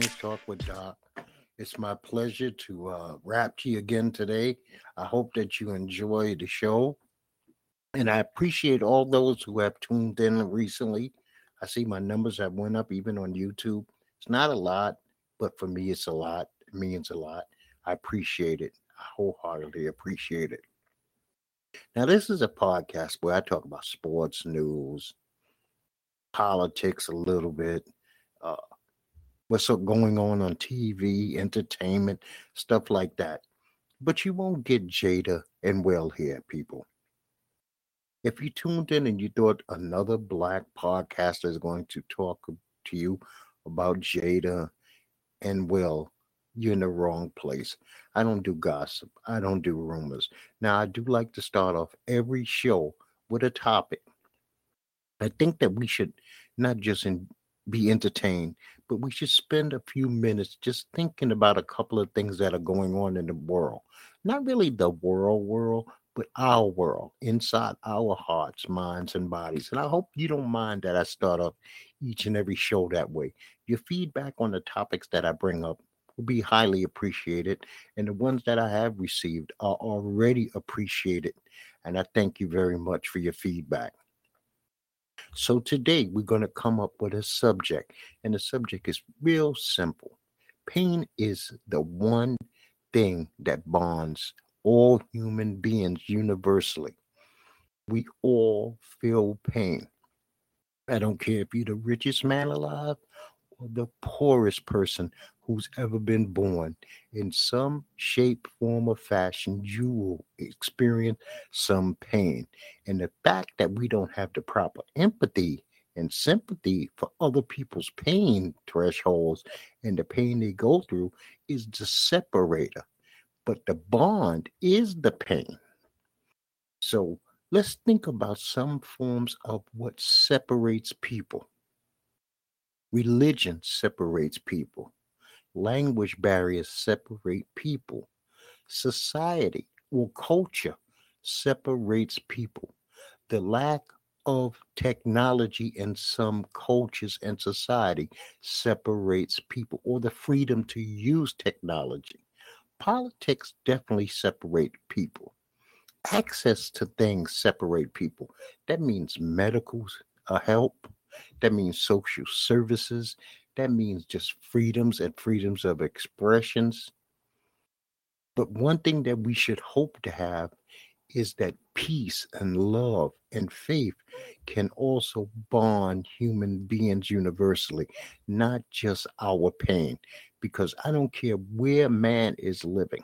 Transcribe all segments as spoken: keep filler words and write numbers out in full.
Strange Talk with Doc. It's my pleasure to uh, rap to you again today. I hope that you enjoy the show. And I appreciate all those who have tuned in recently. I see my numbers have went up even on YouTube. It's not a lot, but for me, it's a lot. It means a lot. I appreciate it. I wholeheartedly appreciate it. Now, this is a podcast where I talk about sports news, politics a little bit, uh, what's going on on T V, entertainment, stuff like that. But you won't get Jada and Will here, people. If you tuned in and you thought another black podcaster is going to talk to you about Jada and Will, you're in the wrong place. I don't do gossip. I don't do rumors. Now, I do like to start off every show with a topic. I think that we should not just in, be entertained, but we should spend a few minutes just thinking about a couple of things that are going on in the world. Not really the world world, but our world, inside our hearts, minds, and bodies. And I hope you don't mind that I start off each and every show that way. Your feedback on the topics that I bring up will be highly appreciated, and the ones that I have received are already appreciated, and I thank you very much for your feedback. So today we're going to come up with a subject, and the subject is real simple. Pain is the one thing that bonds all human beings universally. We all feel pain. I don't care if you're the richest man alive or the poorest person who's ever been born. In some shape, form, or fashion, you will experience some pain. And the fact that we don't have the proper empathy and sympathy for other people's pain thresholds and the pain they go through is the separator. But the bond is the pain. So let's think about some forms of what separates people. Religion separates people. Language barriers separate people. Society or culture separates people. The lack of technology in some cultures and society separates people, or the freedom to use technology. Politics definitely separate people. Access to things separate people. That means medical help. That means social services. That means just freedoms and freedoms of expressions. But one thing that we should hope to have is that peace and love and faith can also bond human beings universally, not just our pain. Because I don't care where man is living.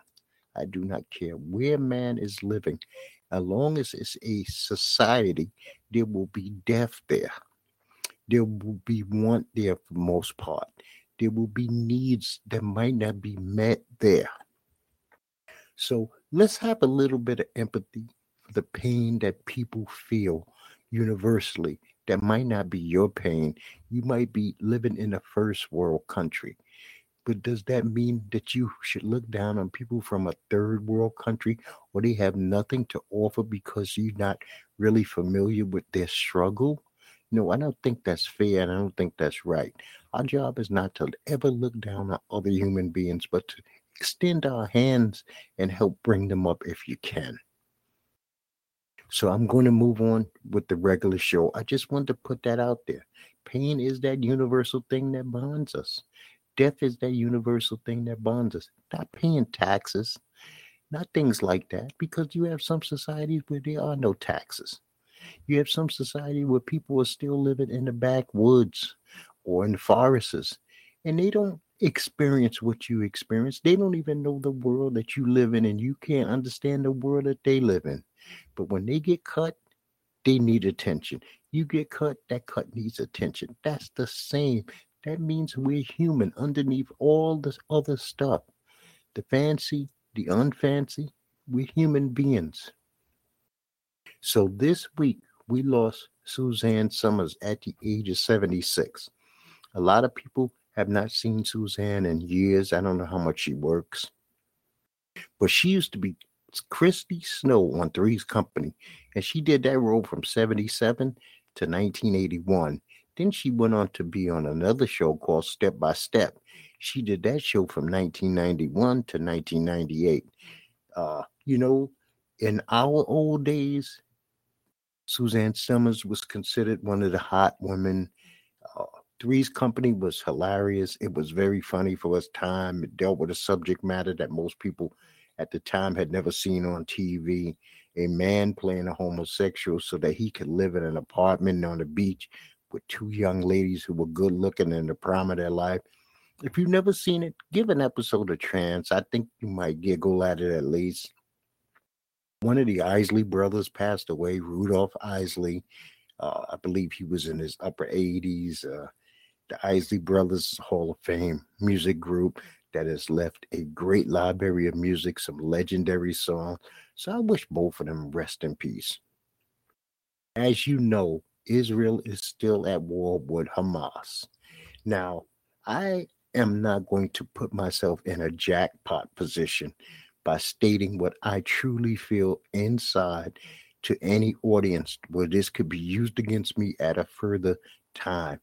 I do not care where man is living. As long as it's a society, there will be death there. There will be want there for the most part. There will be needs that might not be met there. So let's have a little bit of empathy for the pain that people feel universally. That might not be your pain. You might be living in a first world country. But does that mean that you should look down on people from a third world country or they have nothing to offer because you're not really familiar with their struggle? No, I don't think that's fair, and I don't think that's right. Our job is not to ever look down on other human beings, but to extend our hands and help bring them up if you can. So I'm going to move on with the regular show. I just wanted to put that out there. Pain is that universal thing that bonds us. Death is that universal thing that bonds us. Not paying taxes, not things like that, because you have some societies where there are no taxes. You have some society where people are still living in the backwoods or in the forests, and they don't experience what you experience. They don't even know the world that you live in, and you can't understand the world that they live in. But when they get cut, they need attention. You get cut, that cut needs attention. That's the same. That means we're human underneath all this other stuff. The fancy, the unfancy, we're human beings. So this week, we lost Suzanne Somers at the age of seventy-six. A lot of people have not seen Suzanne in years. I don't know how much she works. But she used to be Christy Snow on Three's Company. And she did that role from seventy-seven to nineteen eighty-one. Then she went on to be on another show called Step by Step. She did that show from nineteen ninety-one to nineteen ninety-eight. Uh, you know, in our old days, Suzanne Somers was considered one of the hot women. Uh, Three's Company was hilarious. It was very funny for its time. It dealt with a subject matter that most people at the time had never seen on T V. A man playing a homosexual so that he could live in an apartment on the beach with two young ladies who were good looking in the prime of their life. If you've never seen it, give an episode a chance. I think you might giggle at it at least. One of the Isley brothers passed away, Rudolph Isley. Uh, I believe he was in his upper eighties. Uh, the Isley Brothers Hall of Fame music group that has left a great library of music, some legendary songs. So I wish both of them rest in peace. As you know, Israel is still at war with Hamas. Now, I am not going to put myself in a jackpot position by stating what I truly feel inside to any audience where this could be used against me at a further time.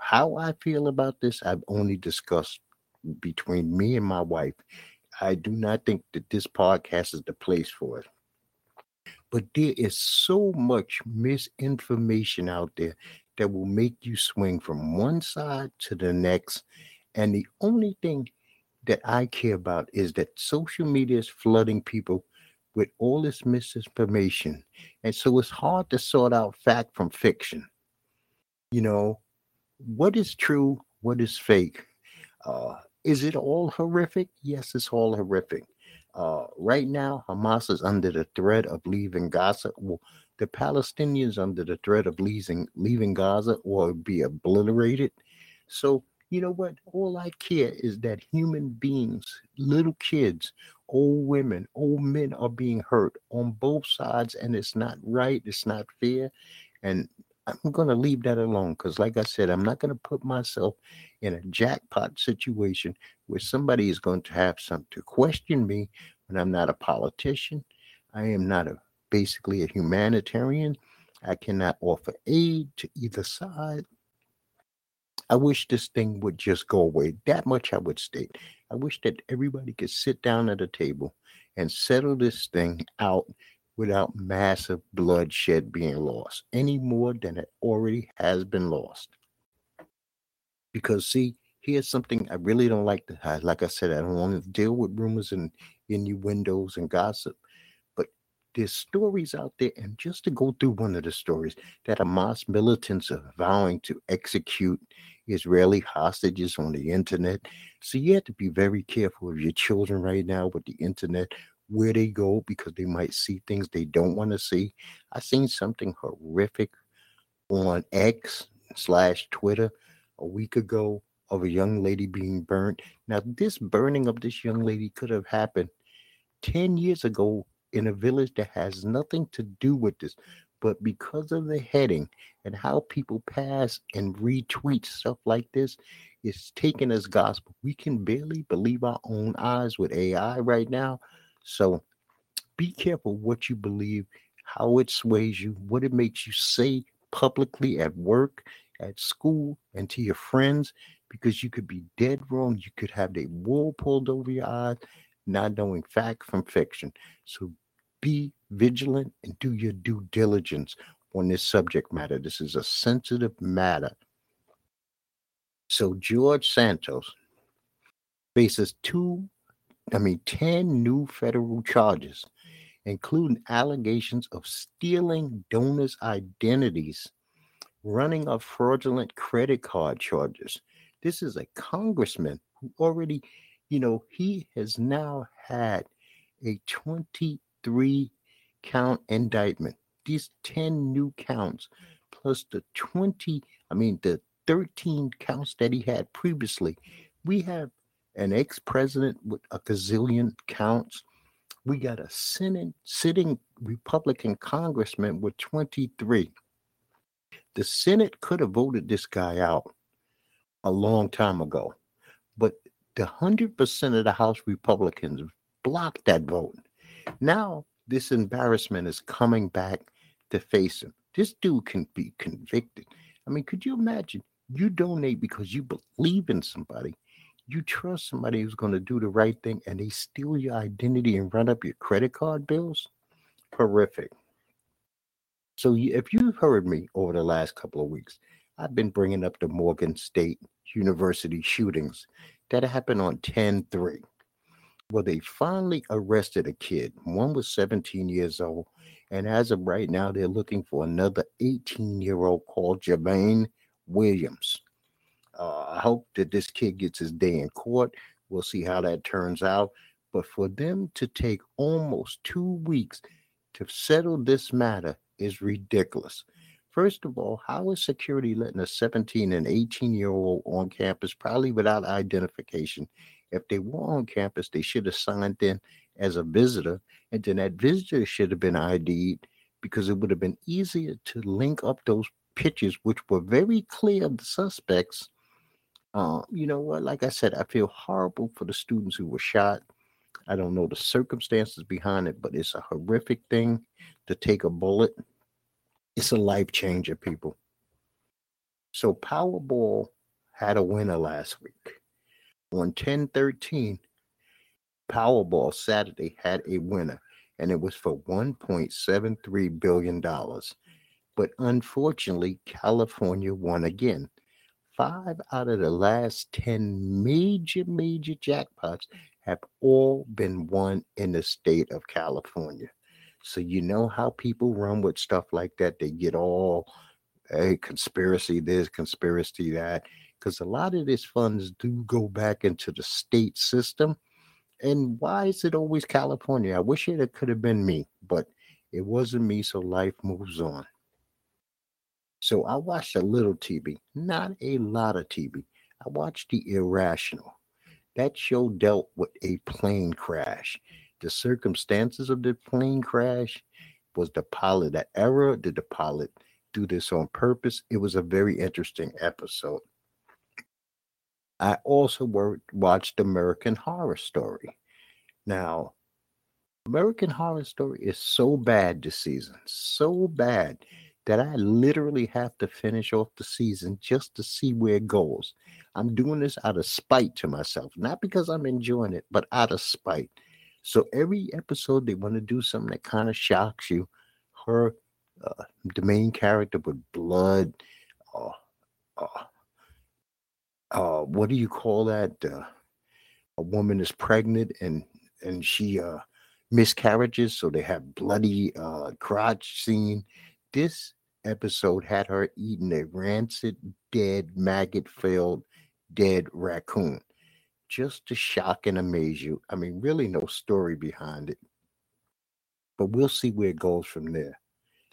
How I feel about this, I've only discussed between me and my wife. I do not think that this podcast is the place for it. But there is so much misinformation out there that will make you swing from one side to the next. And the only thing that I care about is that social media is flooding people with all this misinformation. And so it's hard to sort out fact from fiction. You know, what is true? What is fake? Uh, is it all horrific? Yes, it's all horrific. Uh, right now, Hamas is under the threat of leaving Gaza. Well, the Palestinians under the threat of leaving, leaving Gaza or be obliterated. So, you know what? All I care is that human beings, little kids, old women, old men are being hurt on both sides, and it's not right. It's not fair. And I'm going to leave that alone because, like I said, I'm not going to put myself in a jackpot situation where somebody is going to have something to question me when I'm not a politician. I am not a basically a humanitarian. I cannot offer aid to either side. I wish this thing would just go away. That much I would state. I wish that everybody could sit down at a table and settle this thing out without massive bloodshed being lost, any more than it already has been lost. Because, see, here's something I really don't like to hide. Like I said, I don't want to deal with rumors and innuendos and gossip. But there's stories out there, and just to go through one of the stories, that Hamas militants are vowing to execute Israeli hostages on the internet. So you have to be very careful of your children right now with the internet, where they go, because they might see things they don't want to see. I seen something horrific on X slash Twitter a week ago of a young lady being burnt. Now, this burning of this young lady could have happened ten years ago in a village that has nothing to do with this. But because of the heading and how people pass and retweet stuff like this, it's taken as gospel. We can barely believe our own eyes with A I right now. So be careful what you believe, how it sways you, what it makes you say publicly at work, at school, and to your friends, because you could be dead wrong. You could have the wool pulled over your eyes, not knowing fact from fiction. So be vigilant and do your due diligence on this subject matter. This is a sensitive matter. So George Santos faces two I mean, ten new federal charges, including allegations of stealing donors' identities, running of fraudulent credit card charges. This is a congressman who already, you know, he has now had a twenty-three count indictment. These ten new counts, plus the twenty, I mean, the thirteen counts that he had previously. We have an ex-president with a gazillion counts. We got a sitting, sitting Republican congressman with twenty-three. The Senate could have voted this guy out a long time ago, but the one hundred percent of the House Republicans blocked that vote. Now this embarrassment is coming back to face him. This dude can be convicted. I mean, could you imagine? You donate because you believe in somebody. You trust somebody who's going to do the right thing and they steal your identity and run up your credit card bills? Horrific. So if you've heard me over the last couple of weeks, I've been bringing up the Morgan State University shootings that happened on ten three. Well, they finally arrested a kid. One was seventeen years old. And as of right now, they're looking for another eighteen-year-old called Jermaine Williams. Uh, I hope that this kid gets his day in court. We'll see how that turns out. But for them to take almost two weeks to settle this matter is ridiculous. First of all, how is security letting a seventeen and eighteen-year-old on campus, probably without identification? If they were on campus, they should have signed in as a visitor, and then that visitor should have been I D'd, because it would have been easier to link up those pictures, which were very clear of the suspects. Uh, you know what? Like I said, I feel horrible for the students who were shot. I don't know the circumstances behind it, but it's a horrific thing to take a bullet. It's a life changer, people. So Powerball had a winner last week. On ten thirteen, Powerball Saturday had a winner, and it was for one point seven three billion dollars. But unfortunately, California won again. Five out of the last ten major, major jackpots have all been won in the state of California. So you know how people run with stuff like that. They get all, hey, conspiracy this, conspiracy that. Because a lot of these funds do go back into the state system. And why is it always California? I wish it could have been me, but it wasn't me, so life moves on. So I watched a little T V, not a lot of T V. I watched The Irrational. That show dealt with a plane crash. The circumstances of the plane crash, was the pilot that error? Did the pilot do this on purpose? It was a very interesting episode. I also worked, watched American Horror Story. Now, American Horror Story is so bad this season, so bad that I literally have to finish off the season just to see where it goes. I'm doing this out of spite to myself, not because I'm enjoying it, but out of spite. So every episode, they want to do something that kind of shocks you. Her, uh, the main character with blood, uh, uh, Uh, what do you call that? Uh, a woman is pregnant and and she uh, miscarriages, so they have bloody uh, crotch scene. This episode had her eating a rancid, dead, maggot-filled, dead raccoon, just to shock and amaze you. I mean, really no story behind it. But we'll see where it goes from there.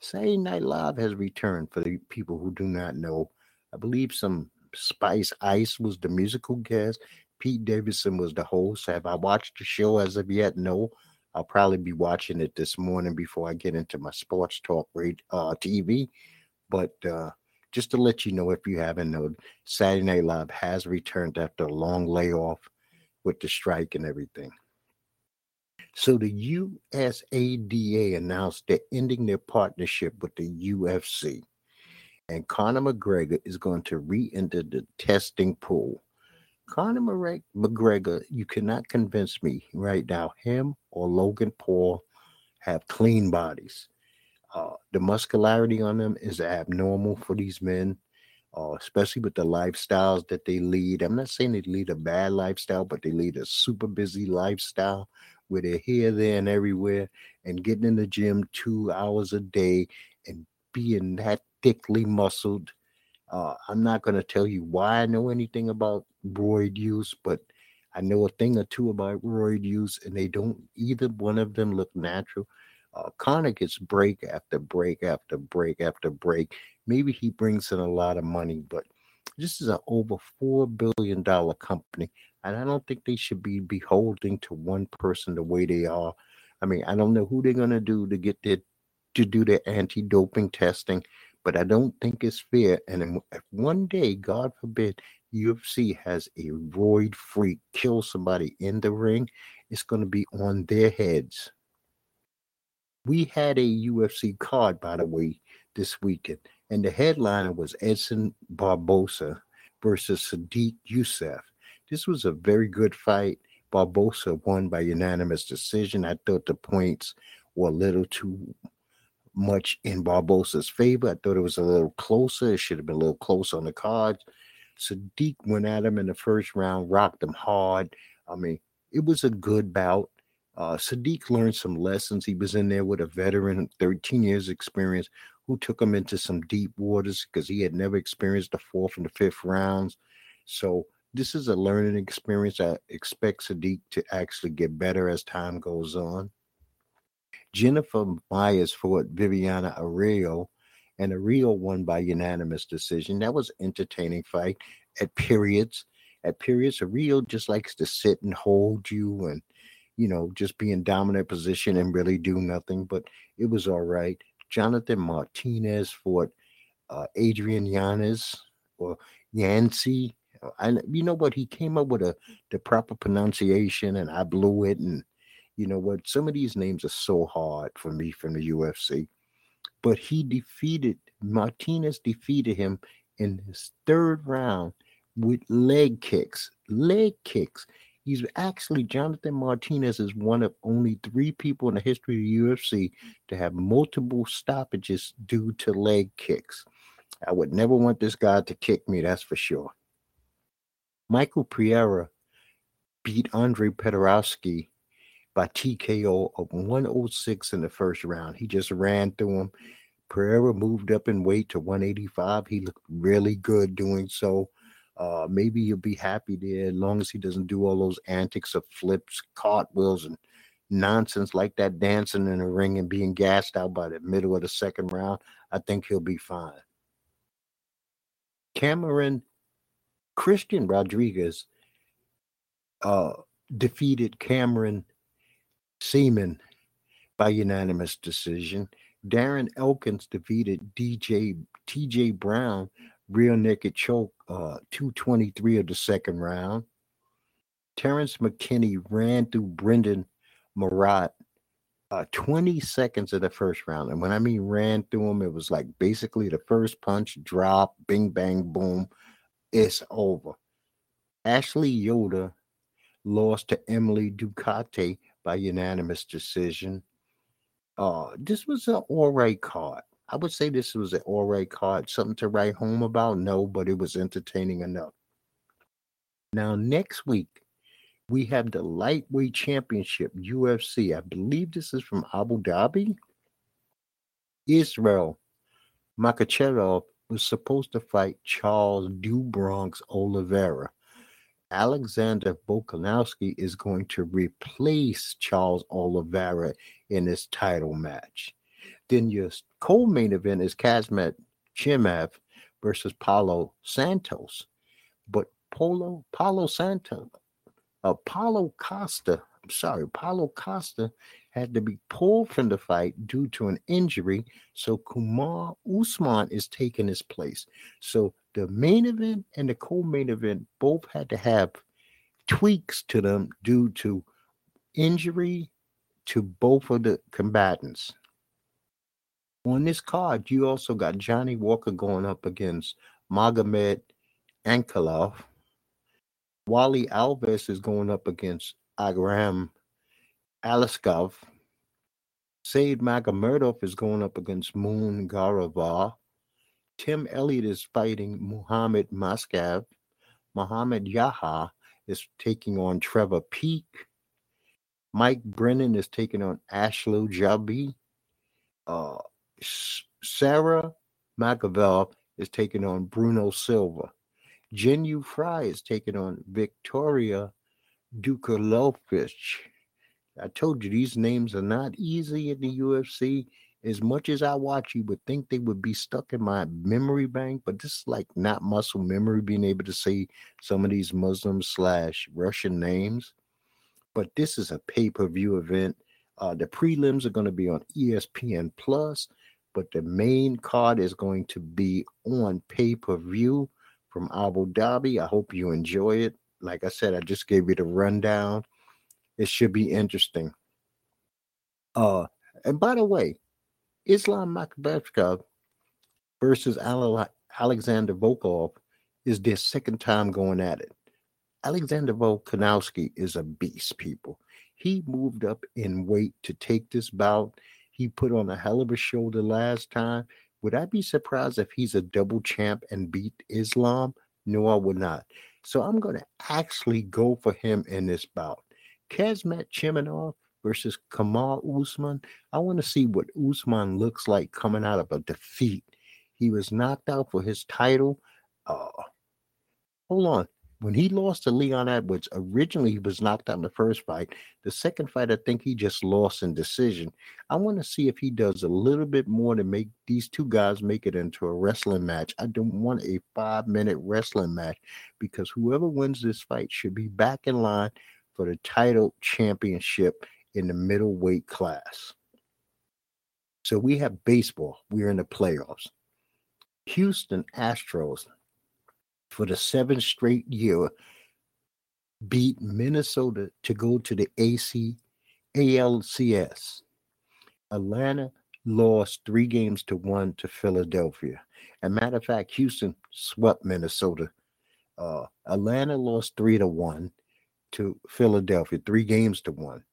Saturday Night Live has returned for the people who do not know. I believe some... Spice Ice was the musical guest. Pete Davidson was the host. Have I watched the show as of yet? No. I'll probably be watching it this morning before I get into my sports talk uh, T V. But uh, just to let you know, if you haven't known, Saturday Night Live has returned after a long layoff with the strike and everything. So the U S A D A announced they're ending their partnership with the U F C. And Conor McGregor is going to re-enter the testing pool. Conor McGregor, you cannot convince me right now, him or Logan Paul have clean bodies. Uh, the muscularity on them is abnormal for these men, uh, especially with the lifestyles that they lead. I'm not saying they lead a bad lifestyle, but they lead a super busy lifestyle where they're here, there, and everywhere, and getting in the gym two hours a day and being that thickly muscled. Uh, I'm not going to tell you why I know anything about roid use, but I know a thing or two about roid use, and they don't, either one of them look natural. Uh, Conor gets break after break after break after break. Maybe he brings in a lot of money, but this is an over four billion dollars company, and I don't think they should be beholden to one person the way they are. I mean, I don't know who they're going to do to get their, to do their anti-doping testing, but I don't think it's fair. And if one day, God forbid, U F C has a roid freak kill somebody in the ring, it's going to be on their heads. We had a U F C card, by the way, this weekend. And the headliner was Edson Barboza versus Sodiq Yusuff. This was a very good fight. Barboza won by unanimous decision. I thought the points were a little too much in Barboza's favor. I thought it was a little closer. It should have been a little closer on the card. Sodiq went at him in the first round, rocked him hard. I mean, it was a good bout. Uh, Sodiq learned some lessons. He was in there with a veteran, thirteen years experience, who took him into some deep waters because he had never experienced the fourth and the fifth rounds. So this is a learning experience. I expect Sodiq to actually get better as time goes on. Jennifer Myers fought Viviana Arreola, and Arreola won by unanimous decision. That was an entertaining fight at periods. At periods, Arreola just likes to sit and hold you and, you know, just be in dominant position and really do nothing, but it was all right. Jonathan Martinez fought uh, Adrian Yanez or Yancy. And you know what? He came up with a the proper pronunciation, and I blew it. And you know what? Some of these names are so hard for me from the U F C. But he defeated, Martinez defeated him in his third round with leg kicks. Leg kicks. He's actually, Jonathan Martinez is one of only three people in the history of the U F C to have multiple stoppages due to leg kicks. I would never want this guy to kick me, that's for sure. Michel Pereira beat Andre Pedorowski by T K O of one oh six in the first round. He just ran through him. Pereira moved up in weight to one eighty-five. He looked really good doing so. Uh, maybe he'll be happy there as long as he doesn't do all those antics of flips, cartwheels, and nonsense like that, dancing in the ring and being gassed out by the middle of the second round. I think he'll be fine. Cameron Christian Rodriguez uh, defeated Cameron Seaman by unanimous decision. Darren Elkins defeated D J T J Brown, rear naked choke, uh, two twenty-three of the second round. Terrence McKinney ran through Brendan Marat uh, twenty seconds of the first round. And when I mean ran through him, it was like basically the first punch, drop, bing, bang, boom. It's over. Ashley Yoder lost to Emily Ducati by unanimous decision. Uh, this was an all right card. I would say this was an all right card. Something to write home about? No, but it was entertaining enough. Now, next week, we have the Lightweight Championship, U F C. I believe this is from Abu Dhabi. Israel Makhachev was supposed to fight Charles Dubronks Oliveira. Alexander Volkanovski is going to replace Charles Oliveira in this title match. Then your co-main event is Khamzat Chimaev versus Paulo Santos. But Paulo, Paulo Santos, uh, Paulo Costa, I'm sorry, Paulo Costa had to be pulled from the fight due to an injury. So Kumar Usman is taking his place. So the main event and the co-main event both had to have tweaks to them due to injury to both of the combatants. On this card, you also got Johnny Walker going up against Magomed Ankalaev. Wally Alves is going up against Agram Aliskov. Said Magomedov is going up against Moon Garava. Tim Elliott is fighting Muhammad Maskav. Muhammad Yaha is taking on Trevor Peak. Mike Brennan is taking on Ashlo Jabi. Uh, Sarah Magavell is taking on Bruno Silva. Jinyu Fry is taking on Victoria Dukalovich. I told you these names are not easy in the U F C. As much as I watch, you would think they would be stuck in my memory bank, but this is like not muscle memory, being able to see some of these Muslim slash Russian names. But this is a pay-per-view event. Uh, the prelims are going to be on E S P N Plus, but the main card is going to be on pay-per-view from Abu Dhabi. I hope you enjoy it. Like I said, I just gave you the rundown. It should be interesting. Uh, and by the way, Islam Makhachev versus Ale- Alexander Volkov is their second time going at it. Alexander Volkanovski is a beast, people. He moved up in weight to take this bout. He put on a hell of a show the last time. Would I be surprised if he's a double champ and beat Islam? No, I would not. So I'm going to actually go for him in this bout. Khamzat Chimaev versus Kamaru Usman. I want to see what Usman looks like coming out of a defeat. He was knocked out for his title. Uh, hold on. When he lost to Leon Edwards, originally he was knocked out in the first fight. The second fight, I think he just lost in decision. I want to see if he does a little bit more to make these two guys make it into a wrestling match. I don't want a five-minute wrestling match because whoever wins this fight should be back in line for the title championship in the middleweight class. So we have baseball. We're in the playoffs. Houston Astros, for the seventh straight year, beat Minnesota to go to the A L C S. Atlanta lost three games to one to Philadelphia. As a matter of fact, Houston swept Minnesota. Uh, Atlanta lost three to one to Philadelphia, three games to one.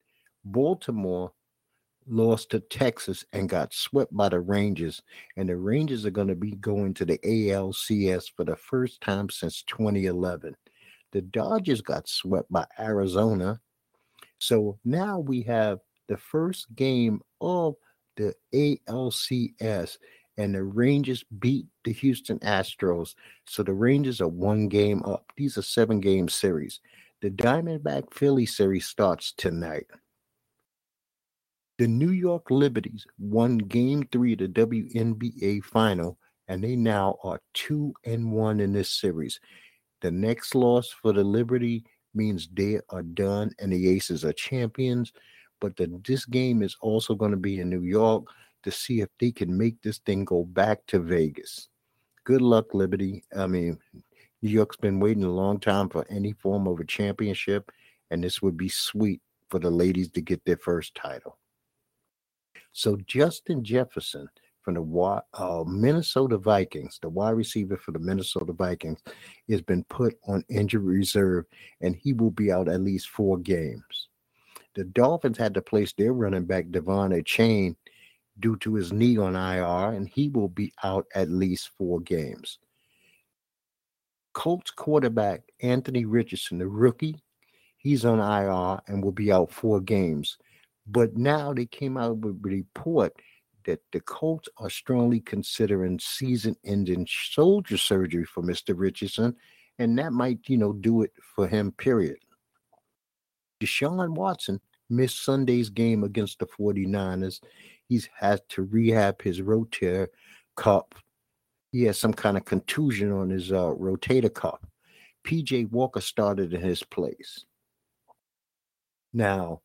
Baltimore lost to Texas and got swept by the Rangers, and the Rangers are going to be going to the A L C S for the first time since twenty eleven. The Dodgers got swept by Arizona. So now we have the first game of the A L C S, and the Rangers beat the Houston Astros. So the Rangers are one game up. These are seven-game series. The Diamondback Philly series starts tonight. The New York Liberties won game three of the W N B A final, and they now are two and one in this series. The next loss for the Liberty means they are done and the Aces are champions, but the, this game is also going to be in New York to see if they can make this thing go back to Vegas. Good luck, Liberty. I mean, New York's been waiting a long time for any form of a championship, and this would be sweet for the ladies to get their first title. So Justin Jefferson from the uh, Minnesota Vikings, the wide receiver for the Minnesota Vikings, has been put on injury reserve, and he will be out at least four games. The Dolphins had to place their running back, Devon Chain, due to his knee on I R, and he will be out at least four games. Colts quarterback Anthony Richardson, the rookie, he's on I R and will be out four games. But now they came out with a report that the Colts are strongly considering season-ending shoulder surgery for Mister Richardson, and that might, you know, do it for him, period. Deshaun Watson missed Sunday's game against the forty-niners. He's had to rehab his rotator cuff. He has some kind of contusion on his uh, rotator cuff. P J. Walker started in his place. Now,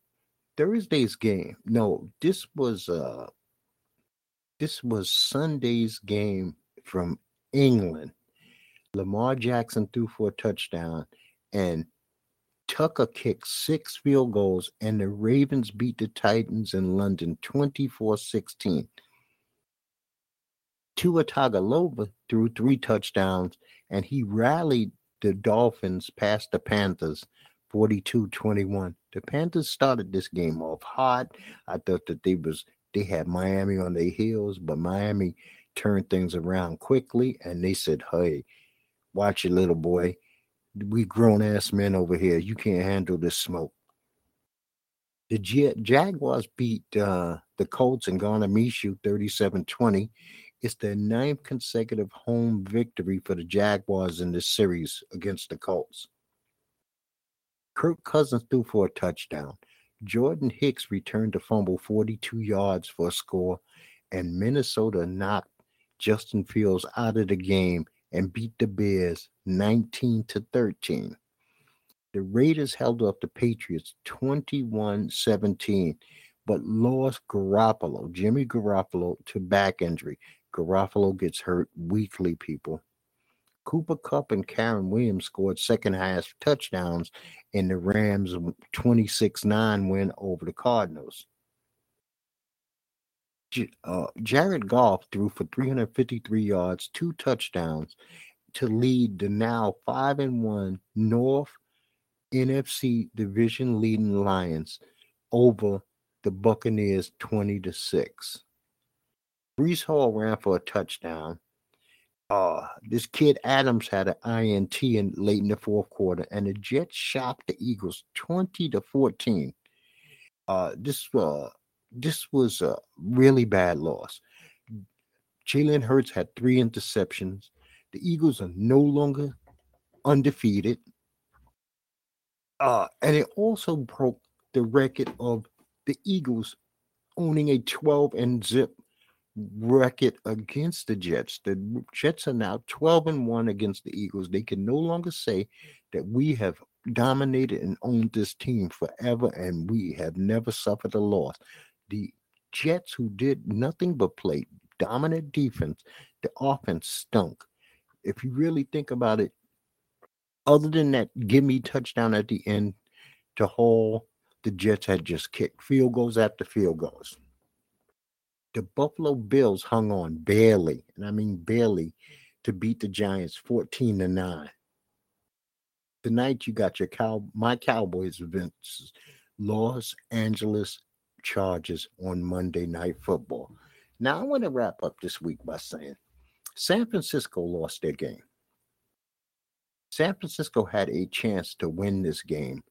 Thursday's game. No, this was uh, this was Sunday's game from England. Lamar Jackson threw for a touchdown, and Tucker kicked six field goals, and the Ravens beat the Titans in London twenty-four sixteen. Tua Tagovailoa threw three touchdowns, and he rallied the Dolphins past the Panthers forty-two twenty-one. The Panthers started this game off hot. I thought that they was they had Miami on their heels, but Miami turned things around quickly, and they said, hey, watch it, little boy. We grown-ass men over here. You can't handle this smoke. The Jag- Jaguars beat uh, the Colts and Garner Minshew thirty-seven twenty. It's their ninth consecutive home victory for the Jaguars in this series against the Colts. Kirk Cousins threw for a touchdown. Jordan Hicks returned to fumble forty-two yards for a score, and Minnesota knocked Justin Fields out of the game and beat the Bears nineteen to thirteen. The Raiders held off the Patriots twenty-one seventeen, but lost Garoppolo, Jimmy Garoppolo, to back injury. Garoppolo gets hurt weekly, people. Cooper Kupp and Kyren Williams scored second-highest touchdowns in the Rams' twenty-six nine win over the Cardinals. J- uh, Jared Goff threw for three hundred fifty-three yards, two touchdowns, to lead the now five and one North N F C division leading Lions over the Buccaneers twenty to six. Breece Hall ran for a touchdown. Uh, this kid Adams had an I N T in late in the fourth quarter, and the Jets shocked the Eagles twenty to fourteen. Uh, this uh, this was a really bad loss. Jalen Hurts had three interceptions. The Eagles are no longer undefeated. Uh, and it also broke the record of the Eagles owning a twelve and zip record against the Jets. The Jets are now twelve and one against the Eagles. They can no longer say that we have dominated and owned this team forever and we have never suffered a loss. The Jets, who did nothing but play dominant defense, the offense stunk. If you really think about it, other than that gimme touchdown at the end to Hall, the Jets had just kicked field goals after field goals. The Buffalo Bills hung on barely, and I mean barely, to beat the Giants fourteen to nine. Tonight you got your cow, my Cowboys versus Los Angeles Chargers on Monday Night Football. Now I want to wrap up this week by saying San Francisco lost their game. San Francisco had a chance to win this game,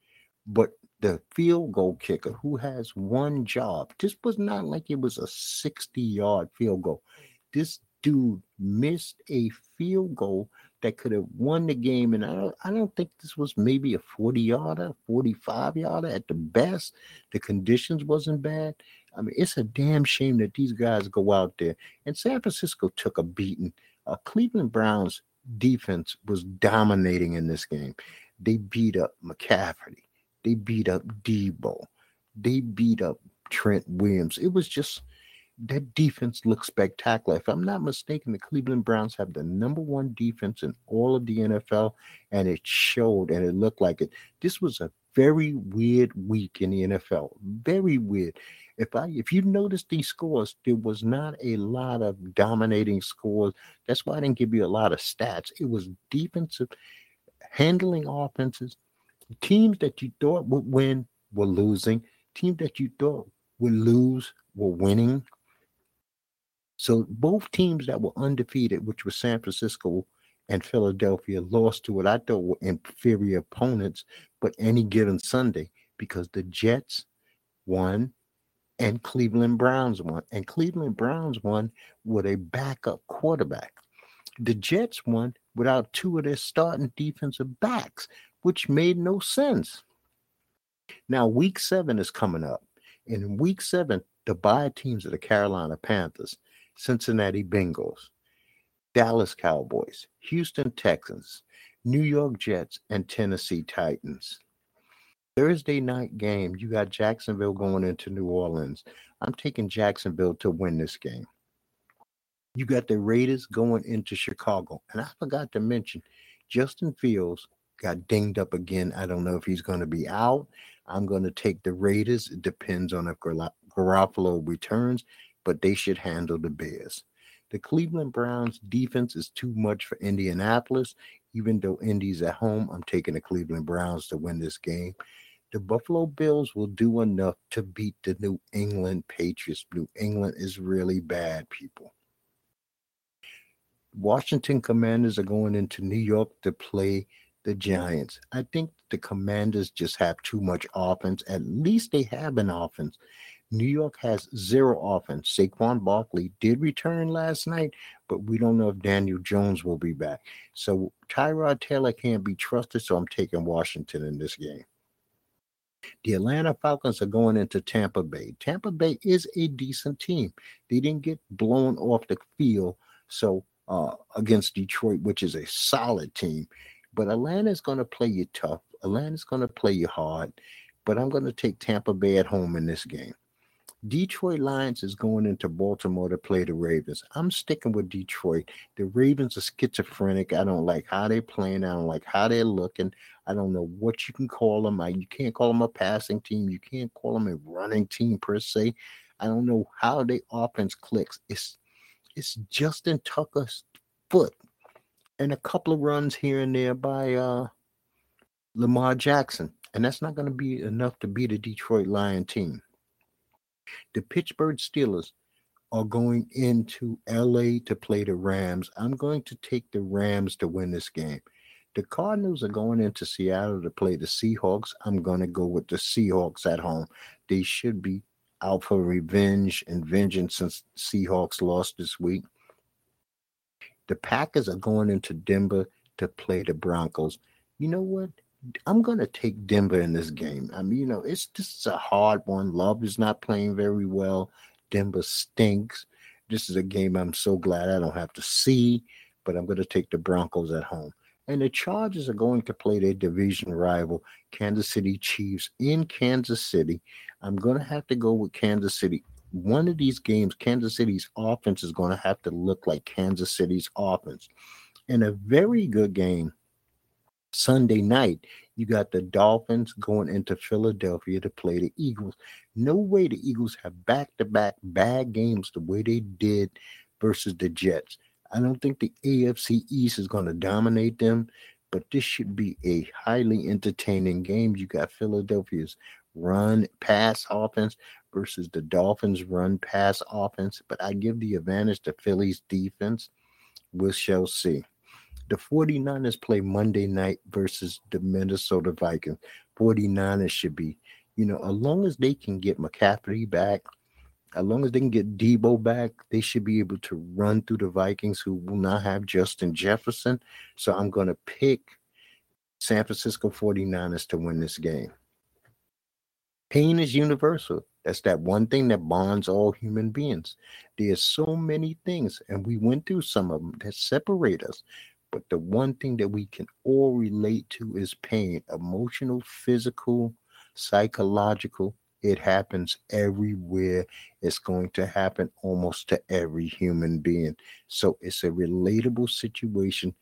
but the field goal kicker, who has one job, this was not like it was a sixty-yard field goal. This dude missed a field goal that could have won the game, and I don't, I don't think this was maybe a forty-yarder, forty-five-yarder at the best. The conditions wasn't bad. I mean, it's a damn shame that these guys go out there. And San Francisco took a beating. Uh, Cleveland Browns defense was dominating in this game. They beat up McCaffrey. They beat up Debo. They beat up Trent Williams. It was just, that defense looked spectacular. If I'm not mistaken, the Cleveland Browns have the number one defense in all of the N F L, and it showed, and it looked like it. This was a very weird week in the N F L. Very weird. If I, if you notice these scores, there was not a lot of dominating scores. That's why I didn't give you a lot of stats. It was defensive, handling offenses. Teams that you thought would win were losing. Teams that you thought would lose were winning. So both teams that were undefeated, which were San Francisco and Philadelphia, lost to what I thought were inferior opponents, but any given Sunday, because the Jets won and Cleveland Browns won. And Cleveland Browns won with a backup quarterback. The Jets won without two of their starting defensive backs, which made no sense. Now, week seven is coming up. And in week seven, the bye teams are the Carolina Panthers, Cincinnati Bengals, Dallas Cowboys, Houston Texans, New York Jets, and Tennessee Titans. Thursday night game, you got Jacksonville going into New Orleans. I'm taking Jacksonville to win this game. You got the Raiders going into Chicago. And I forgot to mention, Justin Fields got dinged up again. I don't know if he's going to be out. I'm going to take the Raiders. It depends on if Garoppolo returns, but they should handle the Bears. The Cleveland Browns defense is too much for Indianapolis. Even though Indy's at home, I'm taking the Cleveland Browns to win this game. The Buffalo Bills will do enough to beat the New England Patriots. New England is really bad, people. Washington Commanders are going into New York to play the Giants. I think the Commanders just have too much offense. At least they have an offense. New York has zero offense. Saquon Barkley did return last night, but we don't know if Daniel Jones will be back. So Tyrod Taylor can't be trusted, so I'm taking Washington in this game. The Atlanta Falcons are going into Tampa Bay. Tampa Bay is a decent team. They didn't get blown off the field so uh, against Detroit, which is a solid team. But Atlanta's going to play you tough. Atlanta's going to play you hard. But I'm going to take Tampa Bay at home in this game. Detroit Lions is going into Baltimore to play the Ravens. I'm sticking with Detroit. The Ravens are schizophrenic. I don't like how they're playing. I don't like how they're looking. I don't know what you can call them. I, you can't call them a passing team. You can't call them a running team per se. I don't know how their offense clicks. It's, it's Justin Tucker's foot. And a couple of runs here and there by uh, Lamar Jackson, and that's not going to be enough to beat a Detroit Lion team. The Pittsburgh Steelers are going into L A to play the Rams. I'm going to take the Rams to win this game. The Cardinals are going into Seattle to play the Seahawks. I'm going to go with the Seahawks at home. They should be out for revenge and vengeance since Seahawks lost this week. The Packers are going into Denver to play the Broncos. You know what? I'm going to take Denver in this game. I mean, you know, it's just a hard one. Love is not playing very well. Denver stinks. This is a game I'm so glad I don't have to see, but I'm going to take the Broncos at home. And the Chargers are going to play their division rival, Kansas City Chiefs, in Kansas City. I'm going to have to go with Kansas City. One of these games, Kansas City's offense is going to have to look like Kansas City's offense. And a very good game Sunday night, you got the Dolphins going into Philadelphia to play the Eagles. No way the Eagles have back-to-back bad games the way they did versus the Jets. I don't think the A F C East is going to dominate them, but this should be a highly entertaining game. You got Philadelphia's run-pass offense versus the Dolphins' run-pass offense, but I give the advantage to Philly's defense. We shall see. The 49ers play Monday night versus the Minnesota Vikings. 49ers should be, you know, as long as they can get McCaffrey back, as long as they can get Debo back, they should be able to run through the Vikings, who will not have Justin Jefferson. So I'm going to pick San Francisco 49ers to win this game. Pain is universal. That's that one thing that bonds all human beings. There's so many things, and we went through some of them, that separate us. But the one thing that we can all relate to is pain, emotional, physical, psychological. It happens everywhere. It's going to happen almost to every human being. So it's a relatable situation,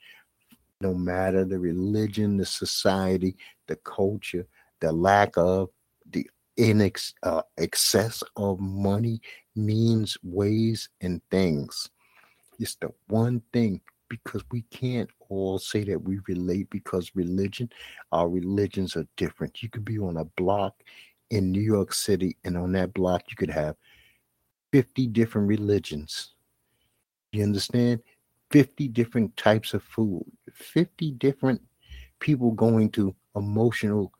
no matter the religion, the society, the culture, the lack of, the in ex, uh, excess of money, means, ways, and things. It's the one thing, because we can't all say that we relate, because religion, our religions are different. You could be on a block in New York City, and on that block, you could have fifty different religions. You understand? fifty different types of food, fifty different people going through emotional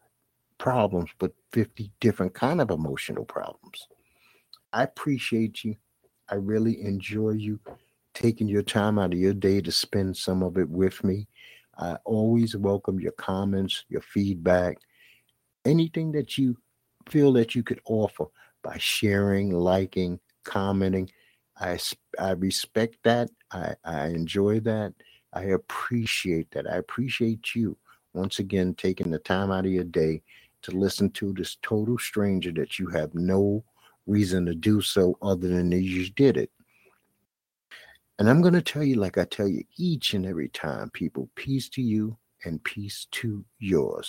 problems, but fifty different kind of emotional problems. I appreciate you. I really enjoy you taking your time out of your day to spend some of it with me. I always welcome your comments, your feedback, anything that you feel that you could offer by sharing, liking, commenting. I, I respect that. I, I enjoy that. I appreciate that. I appreciate you, once again, taking the time out of your day to listen to this total stranger that you have no reason to do so other than that you just did it. And I'm going to tell you, like I tell you each and every time, people, peace to you and peace to yours.